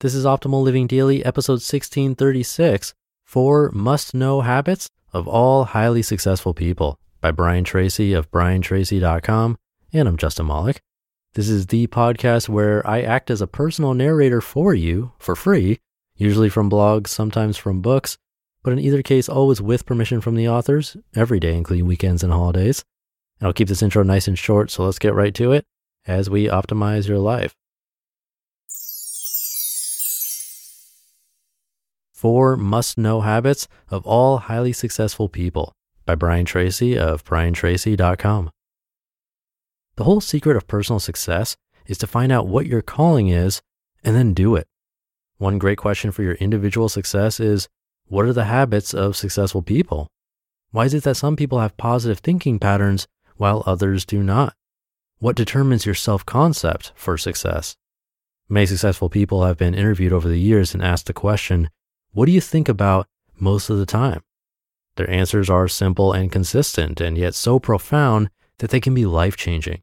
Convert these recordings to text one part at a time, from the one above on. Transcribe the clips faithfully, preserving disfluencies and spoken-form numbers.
This is Optimal Living Daily, episode sixteen thirty-six, Four Must-Know Habits of All Highly Successful People by Brian Tracy of brian tracy dot com, and I'm Justin Malek. This is the podcast where I act as a personal narrator for you for free, usually from blogs, sometimes from books, but in either case, always with permission from the authors, every day, including weekends and holidays. And I'll keep this intro nice and short, so let's get right to it as we optimize your life. Four Must-Know Habits of All Highly Successful People by Brian Tracy of brian tracy dot com. The whole secret of personal success is to find out what your calling is and then do it. One great question for your individual success is, what are the habits of successful people? Why is it that some people have positive thinking patterns while others do not? What determines your self-concept for success? Many successful people have been interviewed over the years and asked the question, what do you think about most of the time? Their answers are simple and consistent, and yet so profound that they can be life-changing.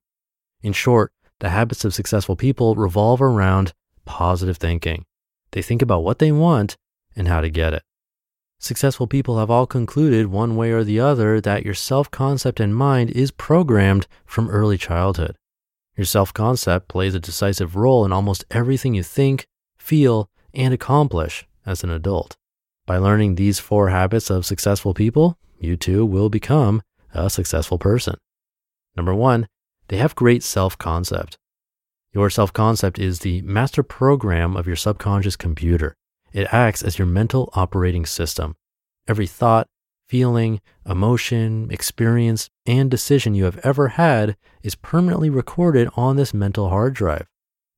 In short, the habits of successful people revolve around positive thinking. They think about what they want and how to get it. Successful people have all concluded one way or the other that your self-concept and mind is programmed from early childhood. Your self-concept plays a decisive role in almost everything you think, feel, and accomplish as an adult. By learning these four habits of successful people, you too will become a successful person. Number one, they have great self-concept. Your self-concept is the master program of your subconscious computer. It acts as your mental operating system. Every thought, feeling, emotion, experience, and decision you have ever had is permanently recorded on this mental hard drive.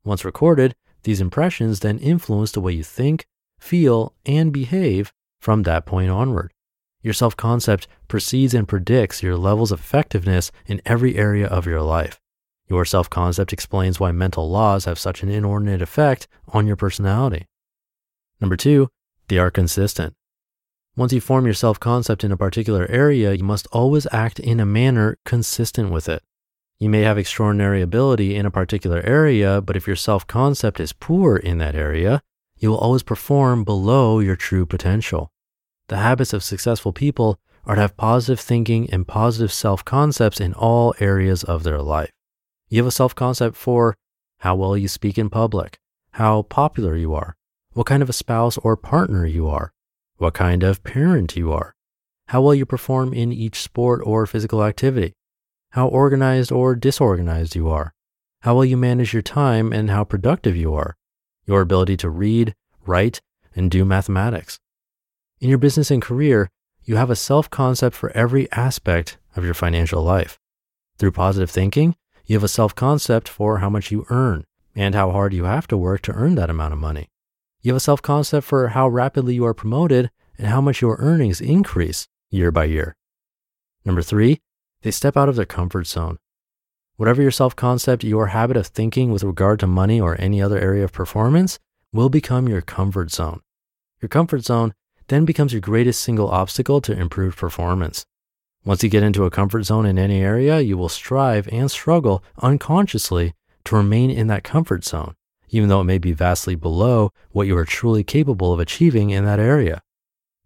Once recorded, these impressions then influence the way you think, feel, and behave from that point onward. Your self-concept precedes and predicts your levels of effectiveness in every area of your life. Your self-concept explains why mental laws have such an inordinate effect on your personality. Number two, they are consistent. Once you form your self-concept in a particular area, you must always act in a manner consistent with it. You may have extraordinary ability in a particular area, but if your self-concept is poor in that area, you will always perform below your true potential. The habits of successful people are to have positive thinking and positive self-concepts in all areas of their life. You have a self-concept for how well you speak in public, how popular you are, what kind of a spouse or partner you are, what kind of parent you are, how well you perform in each sport or physical activity, how organized or disorganized you are, how well you manage your time and how productive you are, your ability to read, write, and do mathematics. In your business and career, you have a self-concept for every aspect of your financial life. Through positive thinking, you have a self-concept for how much you earn and how hard you have to work to earn that amount of money. You have a self-concept for how rapidly you are promoted and how much your earnings increase year by year. Number three, they step out of their comfort zone. Whatever your self-concept, your habit of thinking with regard to money or any other area of performance will become your comfort zone. Your comfort zone then becomes your greatest single obstacle to improved performance. Once you get into a comfort zone in any area, you will strive and struggle unconsciously to remain in that comfort zone, even though it may be vastly below what you are truly capable of achieving in that area.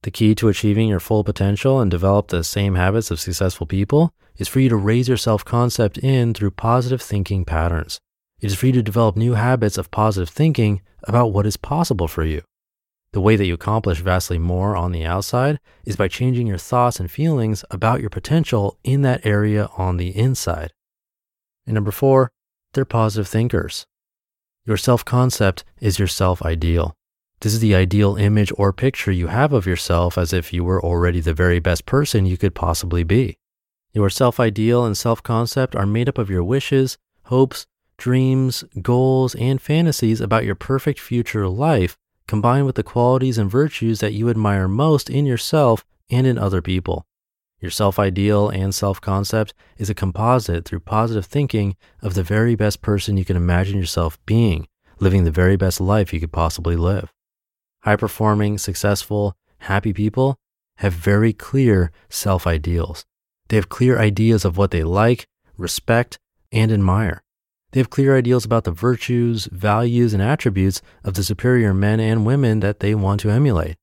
The key to achieving your full potential and develop the same habits of successful people is for you to raise your self-concept in through positive thinking patterns. It is for you to develop new habits of positive thinking about what is possible for you. The way that you accomplish vastly more on the outside is by changing your thoughts and feelings about your potential in that area on the inside. And number four, they're positive thinkers. Your self-concept is your self-ideal. This is the ideal image or picture you have of yourself as if you were already the very best person you could possibly be. Your self-ideal and self-concept are made up of your wishes, hopes, dreams, goals, and fantasies about your perfect future life, combined with the qualities and virtues that you admire most in yourself and in other people. Your self-ideal and self-concept is a composite through positive thinking of the very best person you can imagine yourself being, living the very best life you could possibly live. High-performing, successful, happy people have very clear self-ideals. They have clear ideas of what they like, respect, and admire. They have clear ideals about the virtues, values, and attributes of the superior men and women that they want to emulate.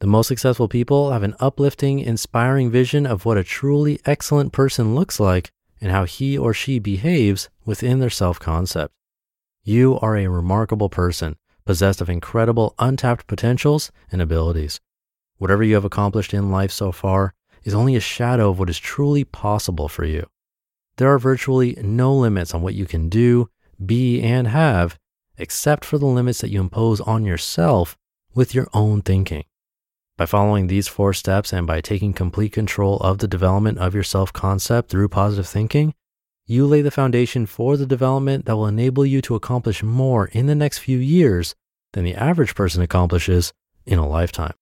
The most successful people have an uplifting, inspiring vision of what a truly excellent person looks like and how he or she behaves within their self-concept. You are a remarkable person, possessed of incredible untapped potentials and abilities. Whatever you have accomplished in life so far is only a shadow of what is truly possible for you. There are virtually no limits on what you can do, be, and have, except for the limits that you impose on yourself with your own thinking. By following these four steps and by taking complete control of the development of your self-concept through positive thinking, you lay the foundation for the development that will enable you to accomplish more in the next few years than the average person accomplishes in a lifetime.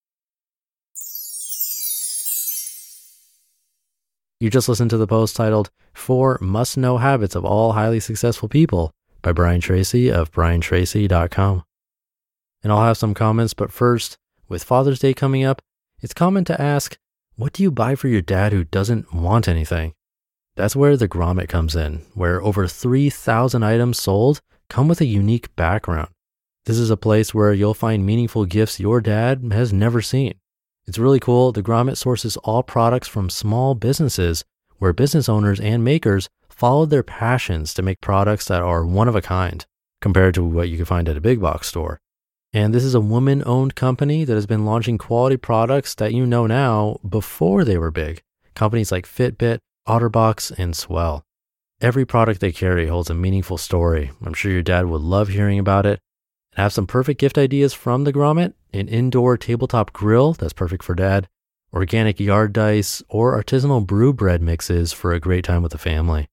You just listened to the post titled Four Must-Know Habits of All Highly Successful People by Brian Tracy of brian tracy dot com. And I'll have some comments, but first, with Father's Day coming up, it's common to ask, what do you buy for your dad who doesn't want anything? That's where The Grommet comes in, where over three thousand items sold come with a unique background. This is a place where you'll find meaningful gifts your dad has never seen. It's really cool. The Grommet sources all products from small businesses where business owners and makers followed their passions to make products that are one of a kind compared to what you can find at a big box store. And this is a woman-owned company that has been launching quality products that you know now before they were big. Companies like Fitbit, Otterbox, and Swell. Every product they carry holds a meaningful story. I'm sure your dad would love hearing about it. Have some perfect gift ideas from The Grommet, an indoor tabletop grill that's perfect for dad, organic yard dice, or artisanal brew bread mixes for a great time with the family.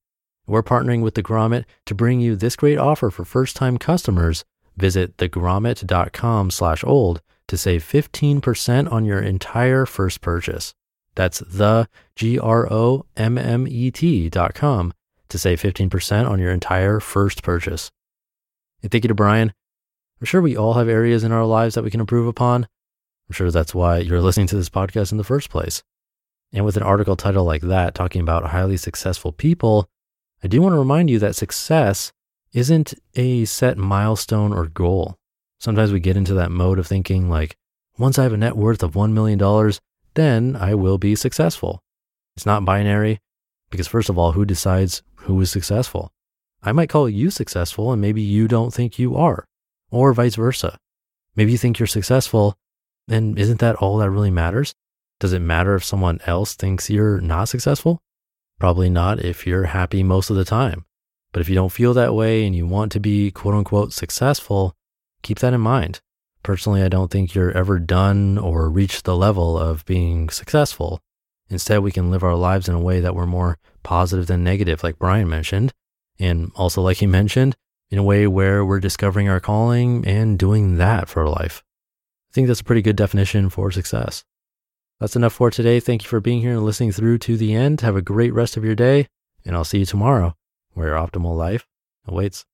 We're partnering with The Grommet to bring you this great offer for first-time customers. Visit the grommet dot com slash old to save fifteen percent on your entire first purchase. That's the G-R-O-M-M-E-T dot com to save fifteen percent on your entire first purchase. And thank you to Brian. I'm sure we all have areas in our lives that we can improve upon. I'm sure that's why you're listening to this podcast in the first place. And with an article title like that, talking about highly successful people, I do want to remind you that success isn't a set milestone or goal. Sometimes we get into that mode of thinking like, once I have a net worth of one million dollars, then I will be successful. It's not binary because first of all, who decides who is successful? I might call you successful and maybe you don't think you are. Or vice versa. Maybe you think you're successful, and isn't that all that really matters? Does it matter if someone else thinks you're not successful? Probably not if you're happy most of the time. But if you don't feel that way and you want to be quote unquote successful, keep that in mind. Personally, I don't think you're ever done or reached the level of being successful. Instead, we can live our lives in a way that we're more positive than negative, like Brian mentioned. And also, like he mentioned, in a way where we're discovering our calling and doing that for life. I think that's a pretty good definition for success. That's enough for today. Thank you for being here and listening through to the end. Have a great rest of your day, and I'll see you tomorrow where your optimal life awaits.